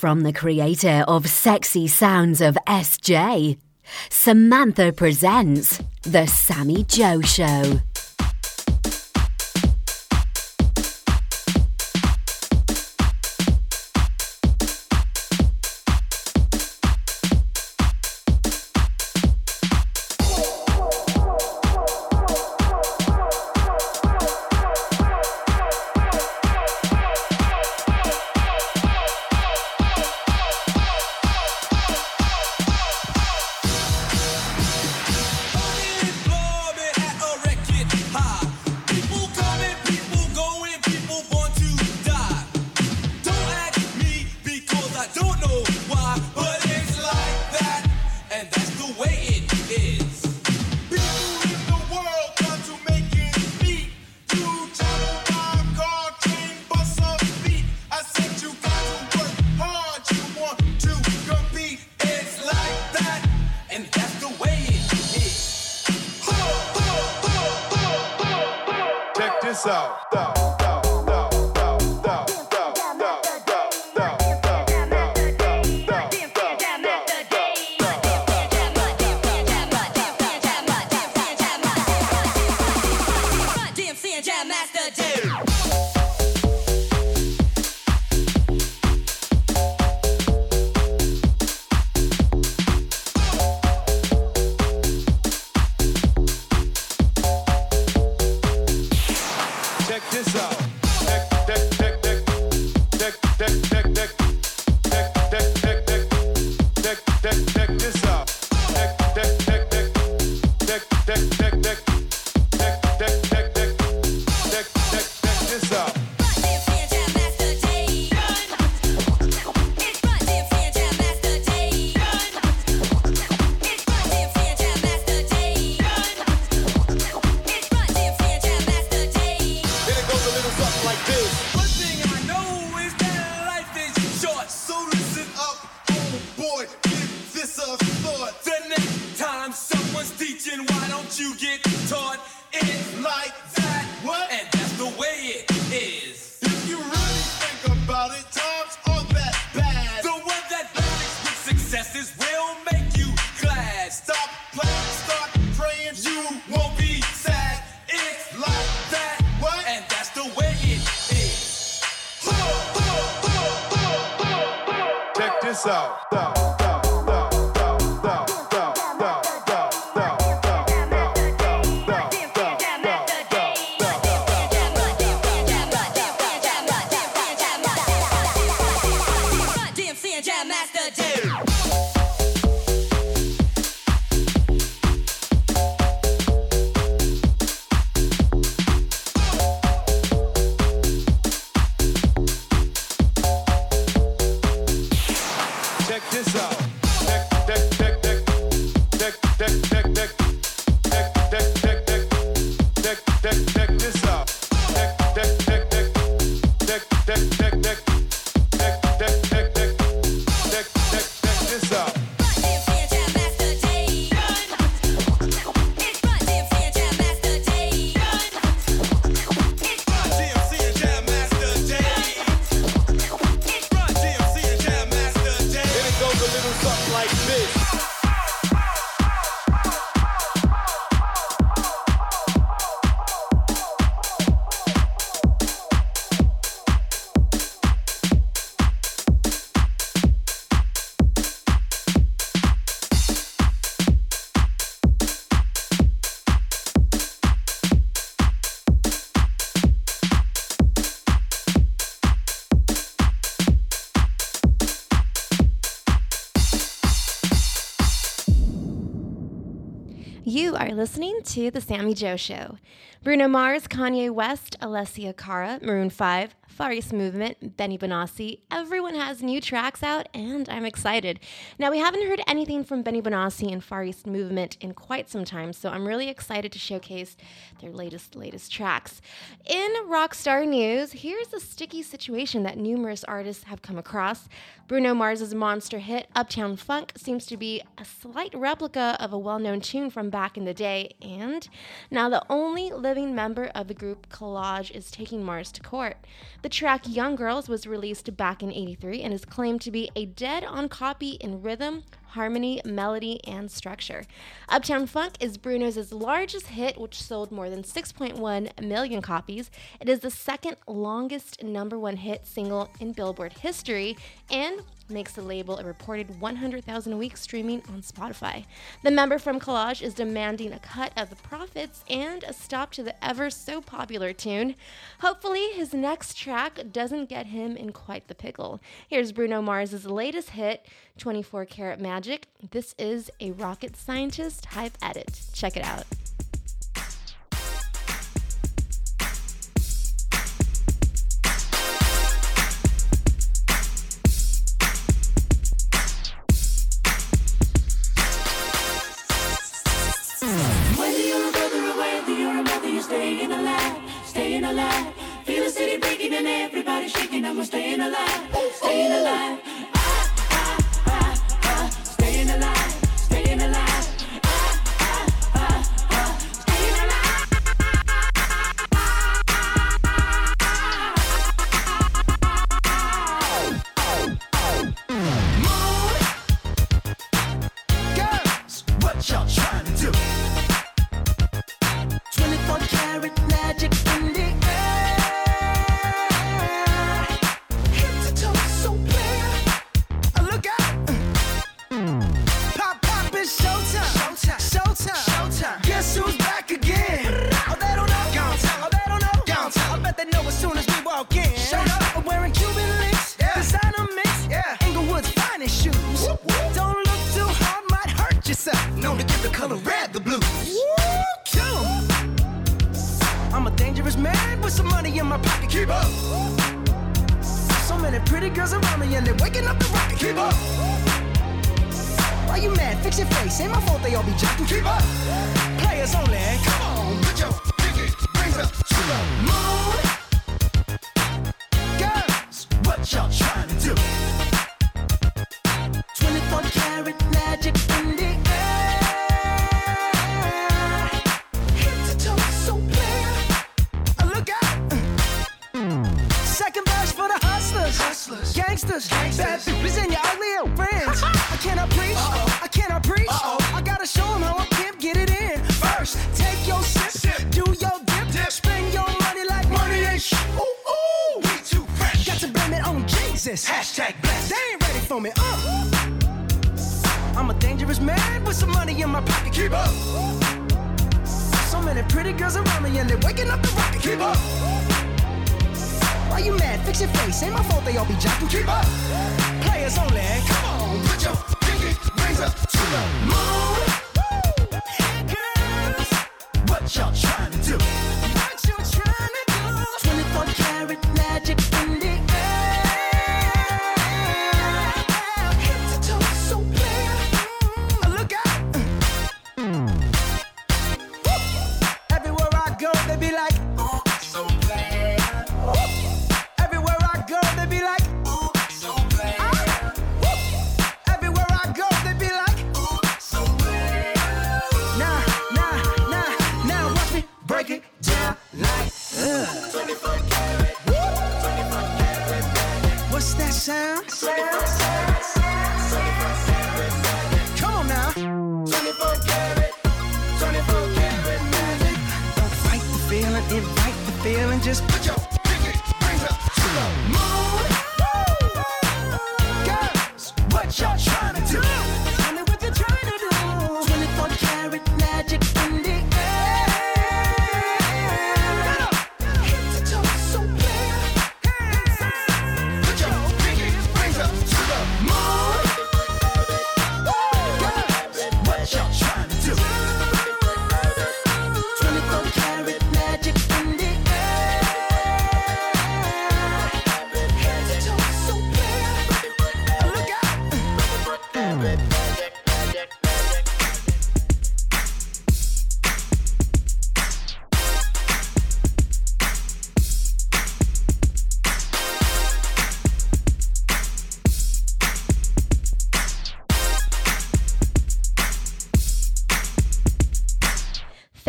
from the creator of Sexy Sounds of SJ. Samantha presents The Sammy Jo Show. You are listening to The Sammy Jo Show. Bruno Mars, Kanye West, Alessia Cara, Maroon 5, Far East Movement, Benny Benassi. Everyone has new tracks out, and I'm excited. Now, we haven't heard anything from Benny Benassi and Far East Movement in quite some time, so I'm really excited to showcase their latest tracks. In rockstar news, here's a sticky situation that numerous artists have come across. Bruno Mars's monster hit, Uptown Funk, seems to be a slight replica of a well-known tune from back in the day, and now the only living member of the group, Collage, is taking Mars to court. The track Young Girls was released back in '83 and is claimed to be a dead-on copy in rhythm, harmony, melody, and structure. Uptown Funk is Bruno's largest hit, which sold more than 6.1 million copies. It is the second longest number one hit single in Billboard history and makes the label a reported 100,000 a week streaming on Spotify. The member from Collage is demanding a cut of the profits and a stop to the ever so popular tune. Hopefully, his next track doesn't get him in quite the pickle. Here's Bruno Mars' latest hit, 24 Karat Magic. This is a rocket scientist hype edit. Check it out.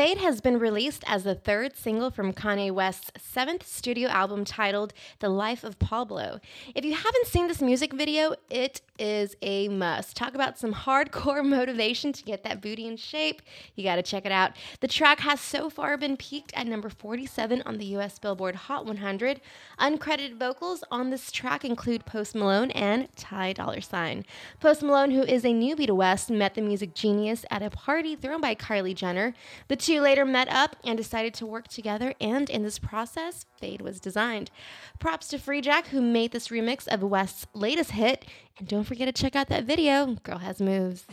Fade has been released as the third single from Kanye West's seventh studio album titled The Life of Pablo. If you haven't seen this music video, it is a must. Talk about some hardcore motivation to get that booty in shape. You got to check it out. The track has so far been peaked at number 47 on the U.S. Billboard Hot 100. Uncredited vocals on this track include Post Malone and Ty Dolla Sign. Post Malone, who is a newbie to West, met the music genius at a party thrown by Kylie Jenner. The two later met up and decided to work together, and in this process, Fade was designed. Props to Free Jack, who made this remix of West's latest hit. And don't forget to check out that video. Girl has moves.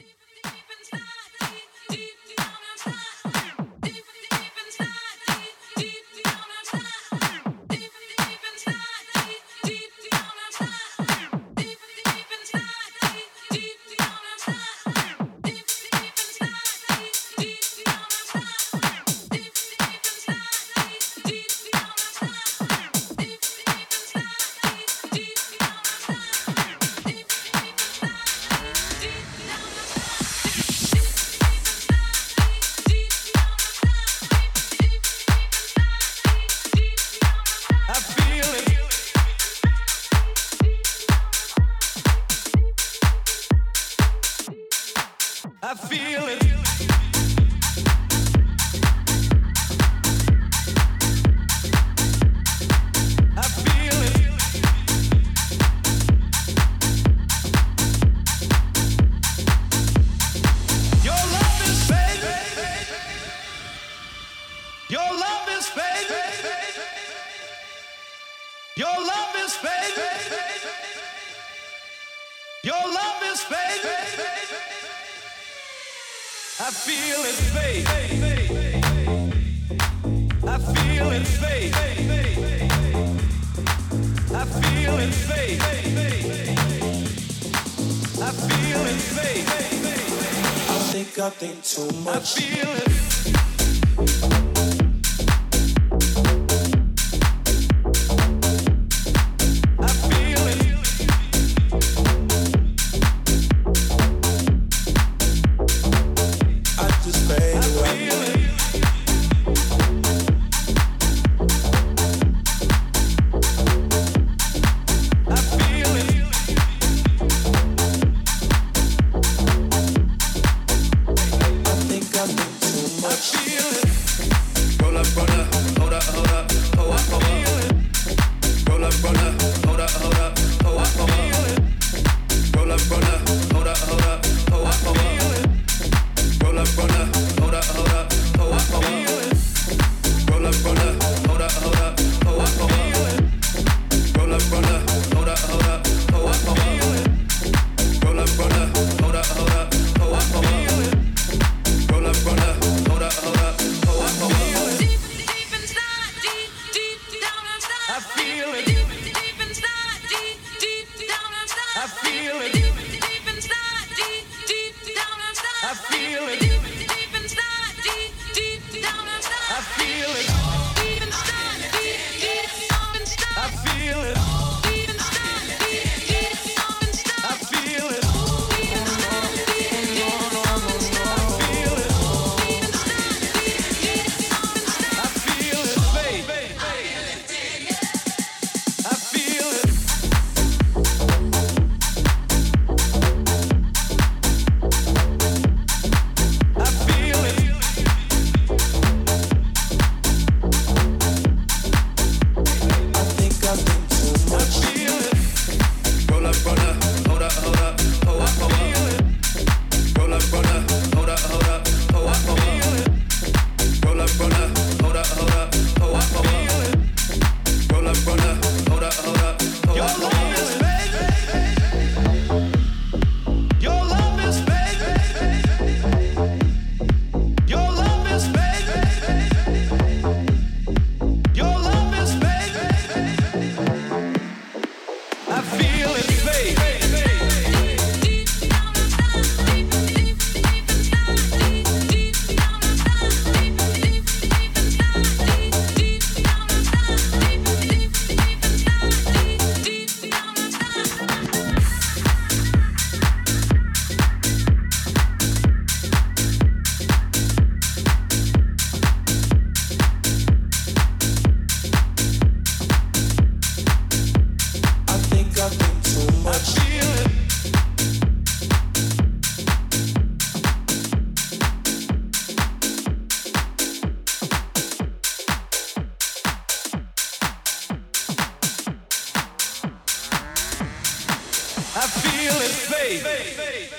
I feel his faith.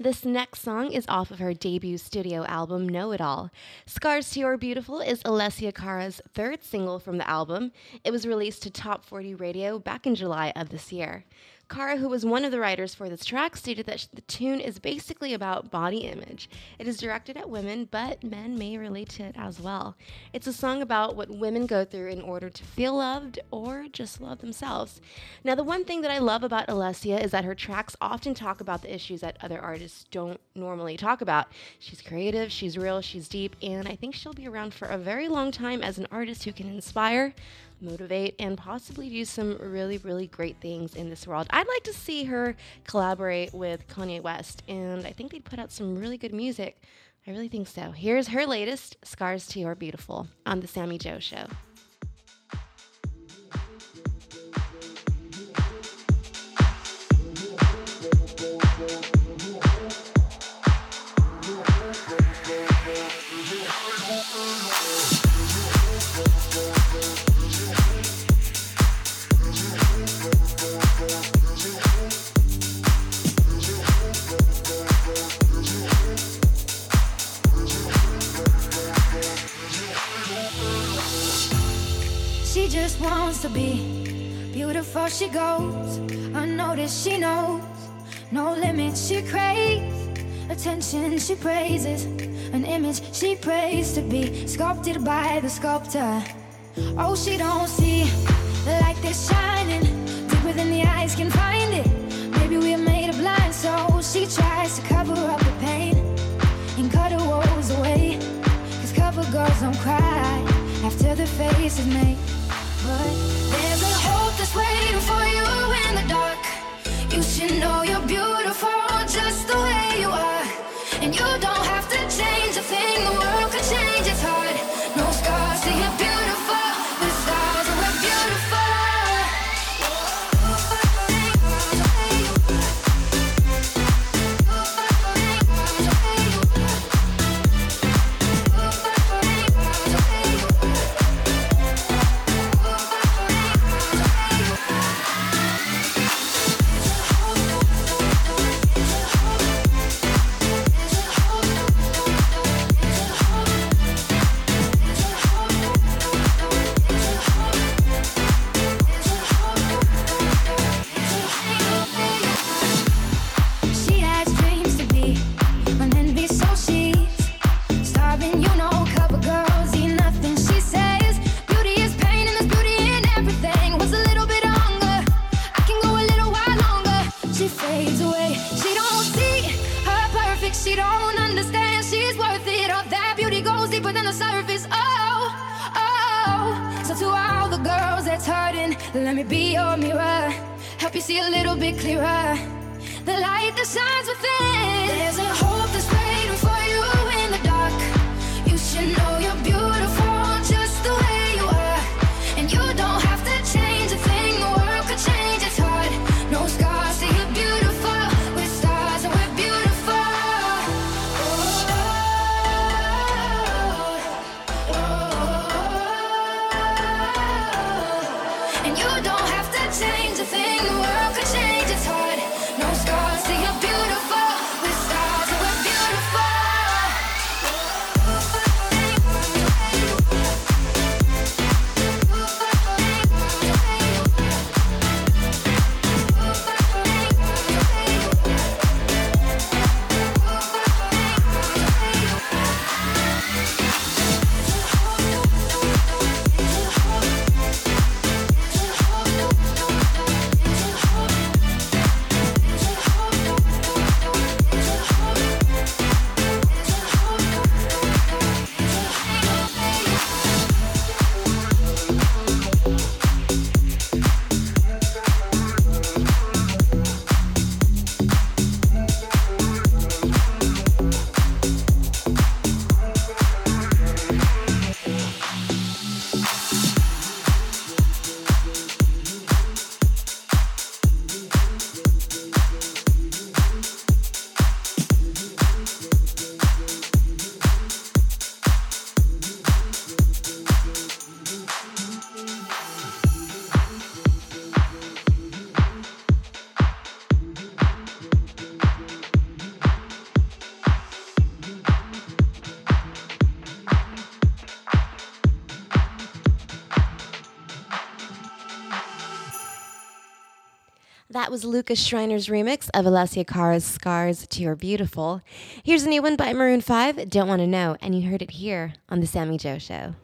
This next song is off of her debut studio album, Know It All. Scars to Your Beautiful is Alessia Cara's third single from the album. It was released to Top 40 Radio back in July of this year. Cara, who was one of the writers for this track, stated that the tune is basically about body image. It is directed at women, but men may relate to it as well. It's a song about what women go through in order to feel loved or just love themselves. Now, the one thing that I love about Alessia is that her tracks often talk about the issues that other artists don't normally talk about. She's creative, she's real, she's deep, and I think she'll be around for a very long time as an artist who can inspire, motivate, and possibly do some really, really great things in this world. I'd like to see her collaborate with Kanye West, and I think they'd put out some really good music. I really think so. Here's her latest, Scars to Your Beautiful, on The Sammy Jo Show. To be beautiful, she goes unnoticed. She knows no limits. She craves attention. She praises an image. She prays to be sculpted by the sculptor. Oh, she don't see the light that's shining deeper than the eyes can find it. Maybe we're made of blind, so she tries to cover up the pain and cut her woes away. 'Cause cover girls don't cry after the face is made. But there's a hope that's waiting for you in the dark. You should know you're beautiful just the way you are. And you don't have to change a thing. The world could change its heart. No scars to your beautiful. The stars are beautiful. was Lucas Schreiner's remix of Alessia Cara's Scars to Your Beautiful. Here's a new one by Maroon 5, Don't Wanna Know, and you heard it here on The Sammy Jo Show.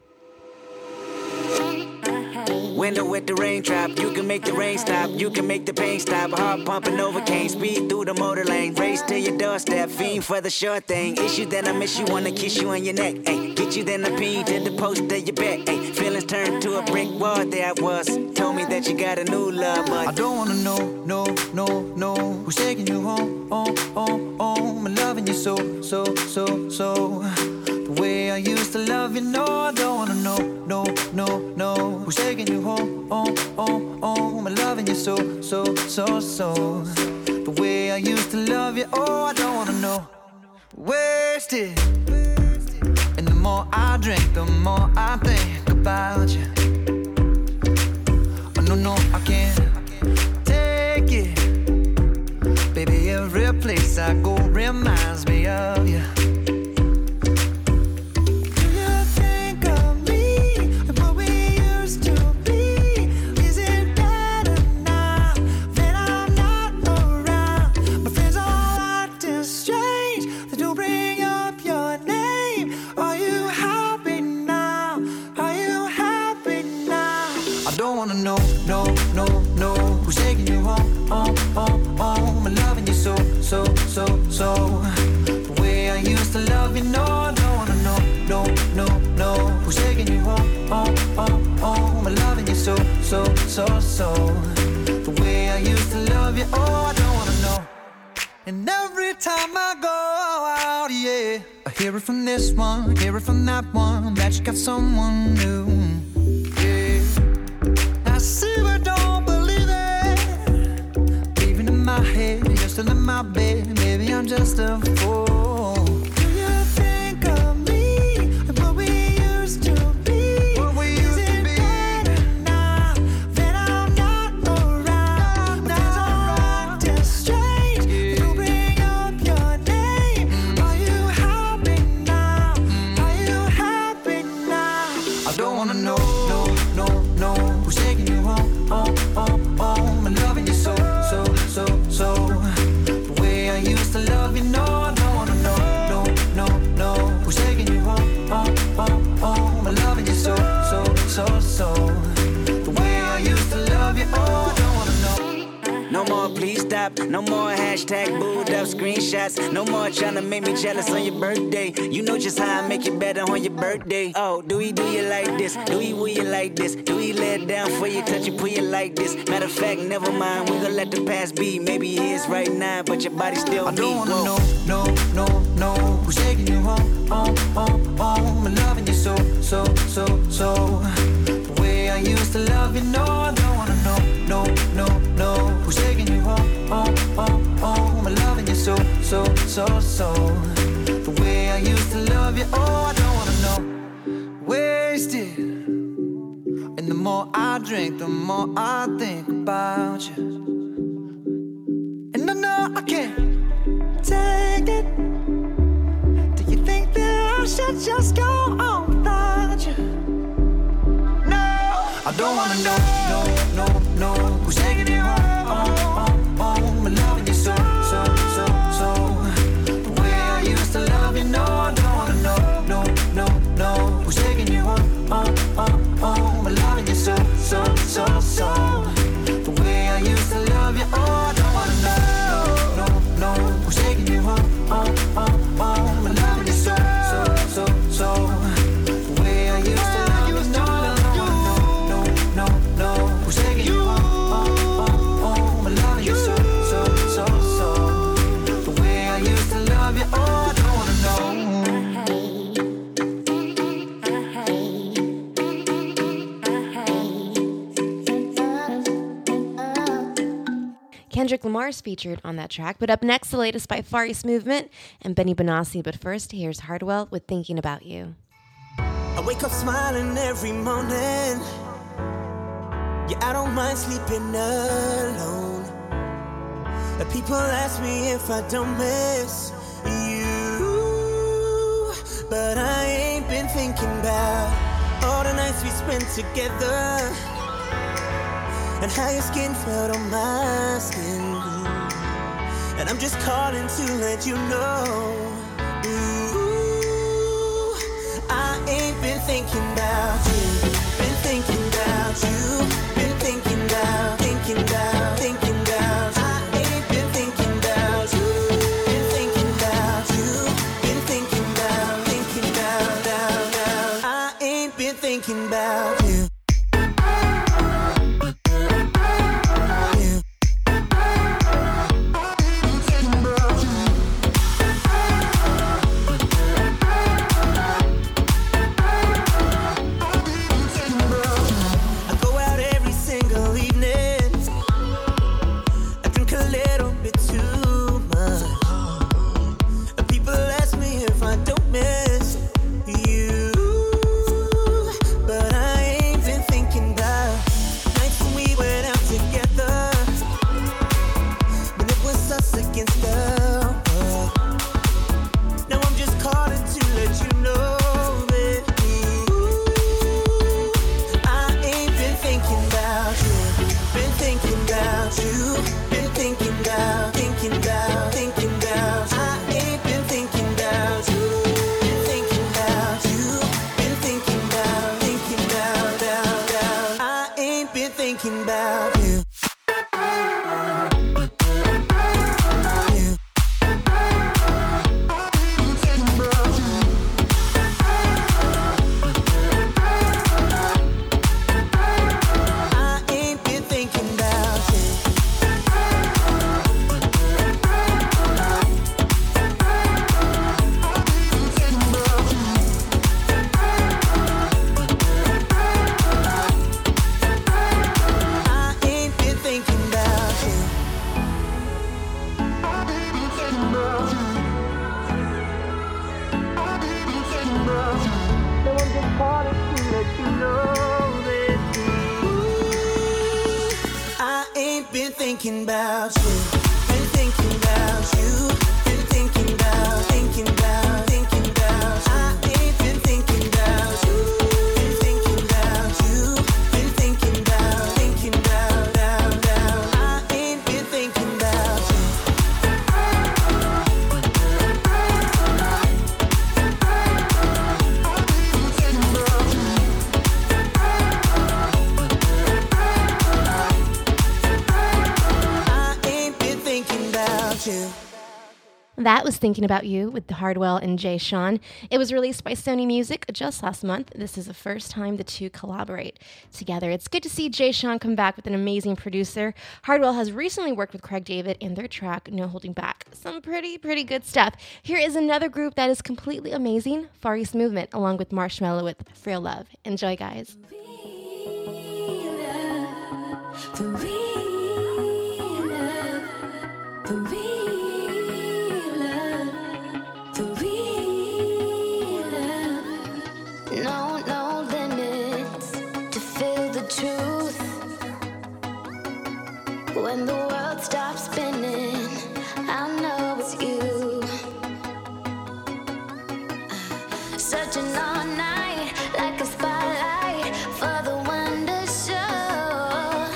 Window with the raindrop, you can make the rain stop, you can make the pain stop. Heart pumping overcame, speed through the motor lane, race to your doorstep, fiend for the sure thing. Issue then I miss you, wanna kiss you on your neck, ayy. Get you then I pee to the post of your back, ayy. Feelings turned to a brick wall, there I was. Told me that you got a new love, but I don't wanna know, no, no, no. Who's taking you home, oh, oh, oh. I'm loving you so, so, so, so. The way I used to love you, no, I don't wanna know, no, no, no. Who's taking you home, oh, oh, oh. I'm loving you so, so, so, so. The way I used to love you, oh, I don't wanna know. Wasted. And the more I drink, the more I think about you. Oh, no, no, I can't take it. Baby, every place I go reminds me of you. So, the way I used to love you, no, I don't wanna know, no, no, no. Who's taking you home, oh, oh, oh. I'm loving you so, so, so, so. The way I used to love you, oh, I don't wanna know. And every time I go out, yeah, I hear it from this one, hear it from that one, that you got someone new, yeah. I see but don't believe it, even in my head, you're still in my bed. I'm just a fool. Do you think of me and what we used to be? What we used to be. Is it better now that I'm not around? There's a lot that's strange. Yeah. You bring up your name. Are you happy now? Are you happy now? I don't wanna know, no, no, no. Who's taking you home? Oh, oh, oh. I'm loving you so, so, so, so. Used to love you, no, I don't wanna know, no, no, no. Who's taking you home, oh, oh, oh. I'm loving you so, so, so, so. The way I used to love you, oh, I don't wanna know. No more please stop, no more hashtag booed up screenshots. No more trying to make me jealous on your birthday. You know just how I make you better on your birthday. Oh, do we do you like this? Do we will you like this? Do we let down for you, touch you, pull you like this? Matter of fact, never mind, we gonna let the past be. Maybe it is right now, but your body still I don't wanna know, no, no, no. Who's taking you home, oh, oh, oh. I'm loving you so, so, so, so. The way I used to love you, no, I don't wanna know, no, no, no. Who's taking you home, oh, oh, oh. I'm loving you so, so, so, so. The way I used to love you, oh, I don't wanna know. Wasted. And the more I drink, the more I think about you. And I know I can't take it. Do you think that I should just go on without you? No, I don't wanna know, no, no, no. Who's taking you home, oh, oh, oh. I'm loving you so, so, so, so. The way I used to love you, no, I don't wanna know, no, no, no. Who's taking you home, oh, oh, oh. I'm loving you so, so, so, so. The way I used to love you, oh, I don't wanna know, no, no, no. Who's taking you home, oh, oh, oh. I'm loving you so, so, so, so. The way I used to love you, no, no, no, no, no. Who's taking you home, oh, oh, oh. I'm loving you so, so, so, so. The way I used to love you, oh, I don't wanna know. Kendrick Lamar's featured on that track, but up next, the latest by Far East Movement and Benny Benassi. But first, here's Hardwell with Thinking About You. I wake up smiling every morning. Yeah, I don't mind sleeping alone. The people ask me if I don't miss you, but I ain't been thinking about all the nights we spent together. and how your skin felt on my skin. And I'm just calling to let you know, ooh, I ain't been thinking about you, been thinking about you, been thinking about, thinking about, thinking about you. I ain't been thinking about you, been thinking about you, been thinking about, down, down. I ain't been thinking about you. That was Thinking About You with Hardwell and Jay Sean. It was released by Sony Music just last month. This is the first time the two collaborate together. It's good to see Jay Sean come back with an amazing producer. Hardwell has recently worked with Craig David in their track No Holding Back. Some pretty good stuff. Here is another group that is completely amazing, Far East Movement, along with Marshmello with Frail Love. Enjoy, guys. Truth. When the world stops spinning, I know it's you. Searching all night like a spotlight for the one to show.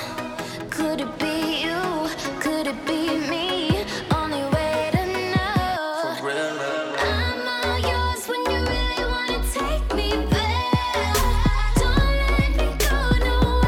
Could it be you? Could it be me? Only way to know. For real love. I'm all yours when you really wanna take me there. Don't let me go nowhere.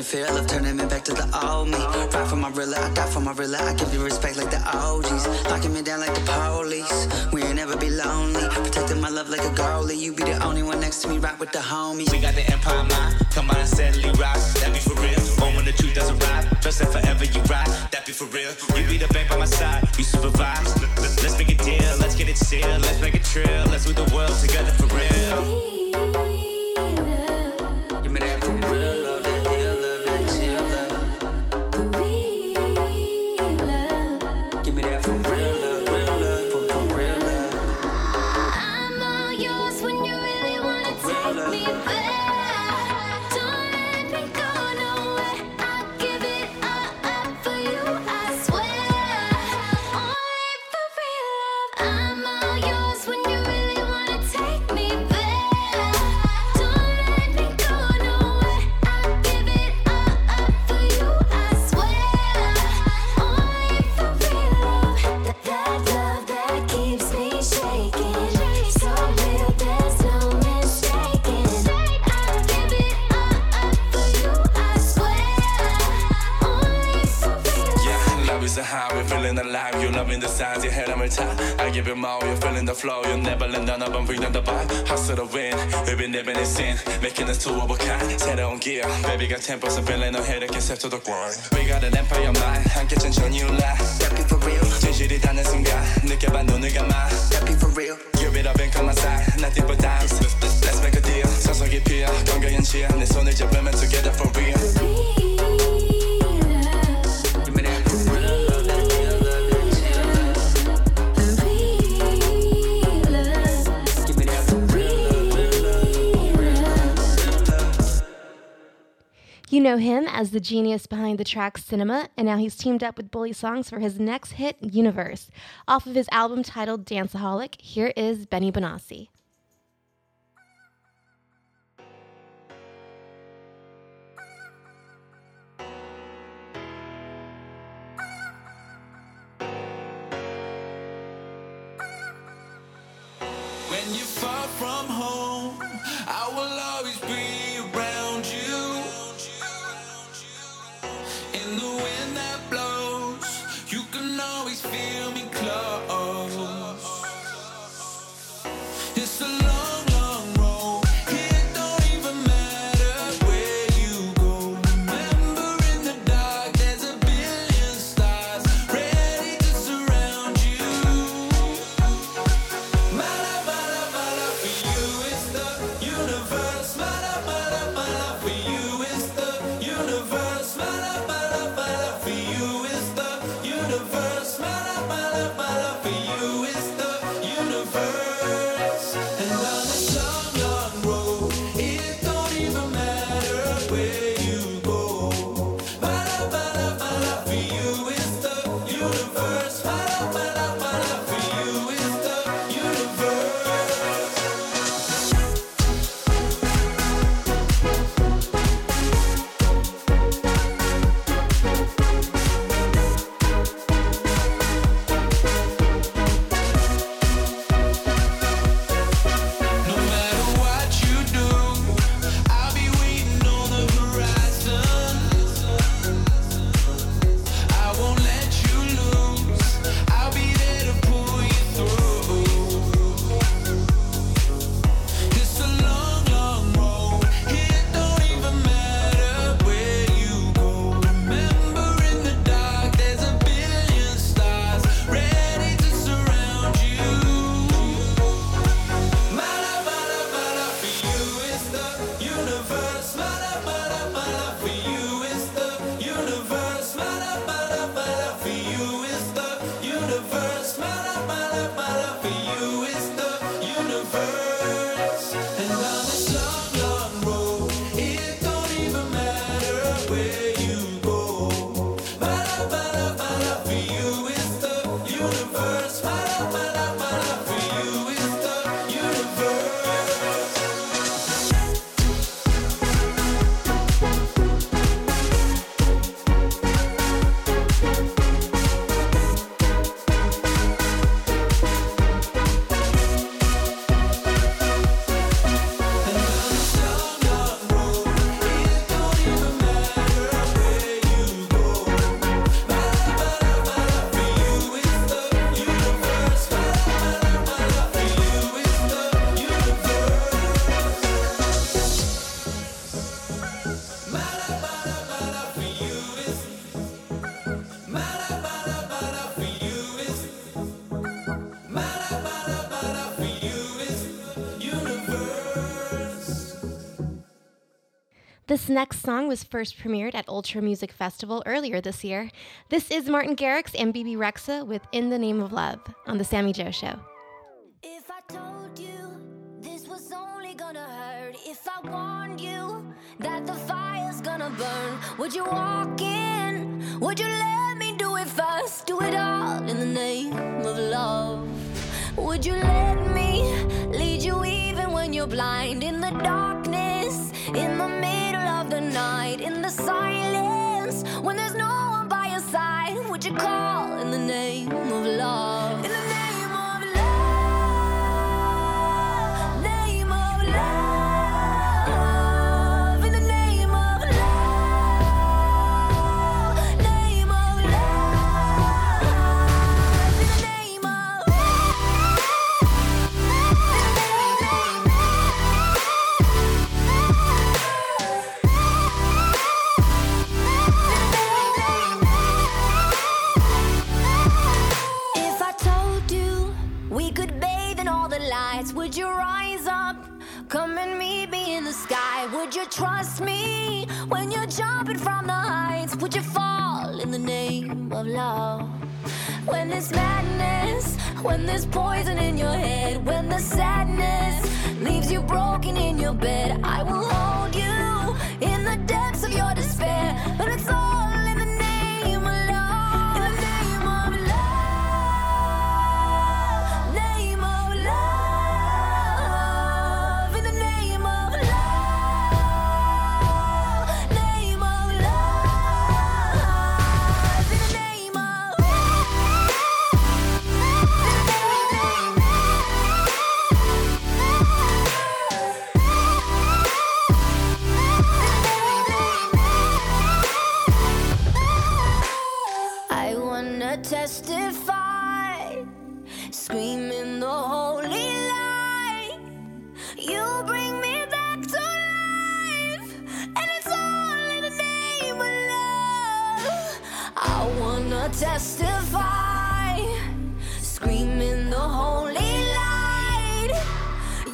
Fear of turning me back to the old me. Ride for my real, I die for my real. I give you respect like the OGs. Locking me down like the police. We'll never be lonely. Protecting my love like a goalie. You be the only one next to me, right with the homies. We got the empire mind. Come on and steadily rise. That be for real. Moment the truth doesn't ride. Trust that forever you ride. That be for real. You be the bank by my side. You supervise. Let's make a deal. Let's get it sealed. Let's make it trill. Let's move the world together for real. Give me that for real. When you really want the high, we're feeling alive. You're loving the signs, your head on my top. I give it more, you're feeling the flow. You'll never let none of them bring down the vibe. Hustle the win, we've been living in sin, making us two of a kind. Set it on gear, baby got tempos and feeling no headache except to the grind. We got an empire mind, 함께 천천히 올라. Happy for real, 진실이 닿는 순간 느껴봐 눈을 감아. Happy for real, give it up and come outside, nothing but dimes. Let's make a deal, 서서히 피어 건강한 취향 내 손을 잡으면 together for real. You know him as the genius behind the track Cinema, and now he's teamed up with Bully Songs for his next hit, Universe. Off of his album titled Danceaholic, here is Benny Benassi. When you're far from home, I will always be. This next song was first premiered at Ultra Music Festival earlier this year. This is Martin Garrix and Bebe Rexha with In the Name of Love on The Sammy Jo Show. If I told you this was only gonna hurt, if I warned you that the fire's gonna burn, would you walk in? Would you let me do it first? Do it all in the name of love. Would you let me lead you even when you're blind? In the darkness, in the middle of the night, in the silence, when there's no one by your side, would you call in the name of love? In the name of love, name of love. In the name of love, name of love. trust me when you're jumping from the heights? Would you fall in the name of love? When there's madness, when there's poison in your head, when the sadness leaves you broken in your bed, I will hold you in the depths of your despair. But it's all in the name of love. In the name of love. Name of love. In the name of love. Name of love. In the name of I wanna testify, screaming the holy light. You bring me back to life, and it's all in the name of love. I wanna testify, screaming the holy light.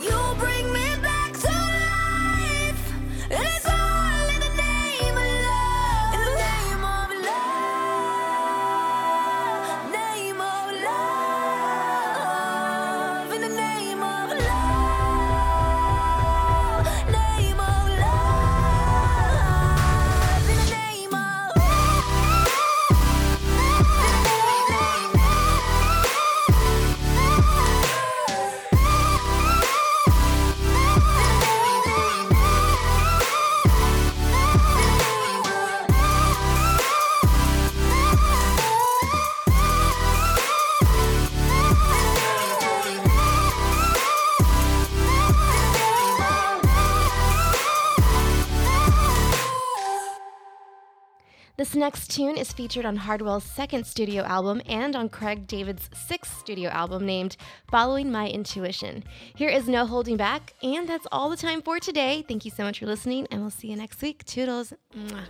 You bring me back to life, and it's all in the name of love. In the name of love. Name of love. In the name of love. Name of love. In the name of This next tune is featured on Hardwell's second studio album and on Craig David's sixth studio album named Following My Intuition. Here is No Holding Back, and that's all the time for today. Thank you so much for listening, and we'll see you next week. Toodles. Mwah.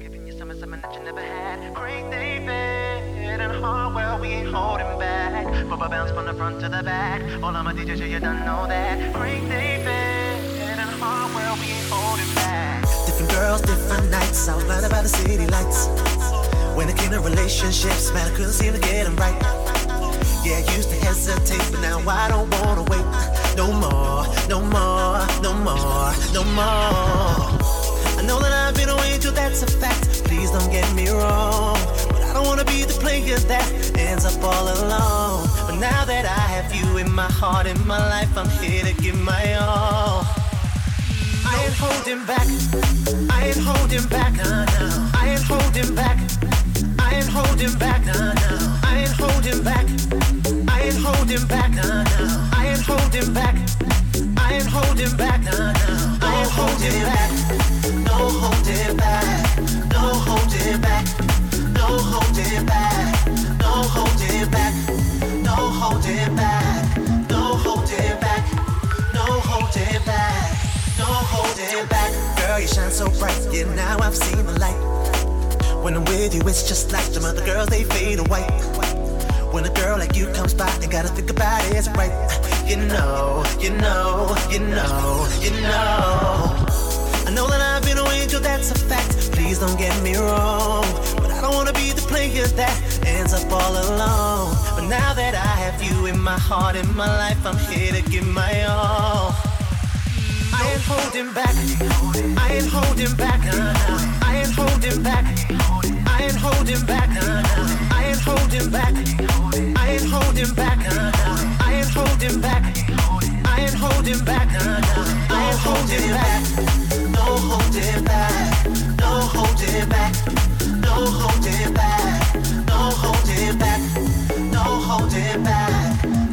Giving you something that you never had. Craig David and Hardwell, we ain't holding back. Pop a bounce from the front to the back. All of my DJs, you done know that. Craig David and Hardwell, we ain't holding back. Different girls, different nights. I was blinded by the city lights. When it came to relationships, man, I couldn't seem to get them right. Yeah, I used to hesitate, but now I don't wanna wait. No more, no more, no more, no more. I know that I've been an angel, that's a fact. Please don't get me wrong, but I don't wanna be the player that ends up all alone. But now that I have you in my heart, in my life, I'm here to give my all. I ain't holding back, I ain't holding back, I ain't holding back, I ain't holding back, I ain't holding back, I ain't holding back, I ain't holding back, I ain't holding back, I ain't holding back, no holding back, no holding back, no holding back, no holding back, no holding back, no holding back, no holding back. No holding back. Girl, you shine so bright. Yeah, now I've seen the light. When I'm with you, it's just like them other girls, they fade away. When a girl like you comes by, you gotta think about it's right. You know, you know, you know, you know. I know that I've been an angel, that's a fact. Please don't get me wrong, but I don't wanna be the player that ends up all alone. But now that I have you in my heart, in my life, I'm here to give my all. I ain't holding back, I ain't holding back, I ain't holding back, I ain't holding back, I ain't holding back, I ain't holding back, I ain't holding back, I ain't holding back, I ain't holding back, no holding back, no holding back, no holding back, no holding back, no holding back,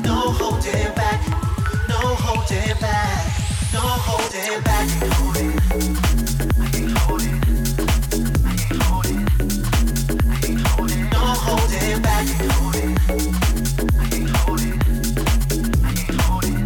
no holding back, no holding back. No holding back. I ain't holding. I ain't holding. I ain't holding. I ain't holding. No holding back. I ain't holding. I ain't holding. I ain't holding.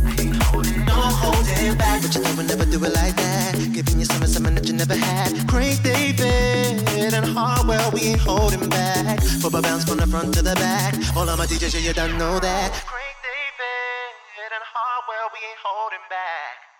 I ain't holding. No holding back. But you know we'll never do it like that. Giving you something that you never had. Craig David and Hardwell, we ain't holding back. Pop a bounce from the front to the back. All of my DJs, you don't know that. Craig David and Hardwell, we ain't holding back.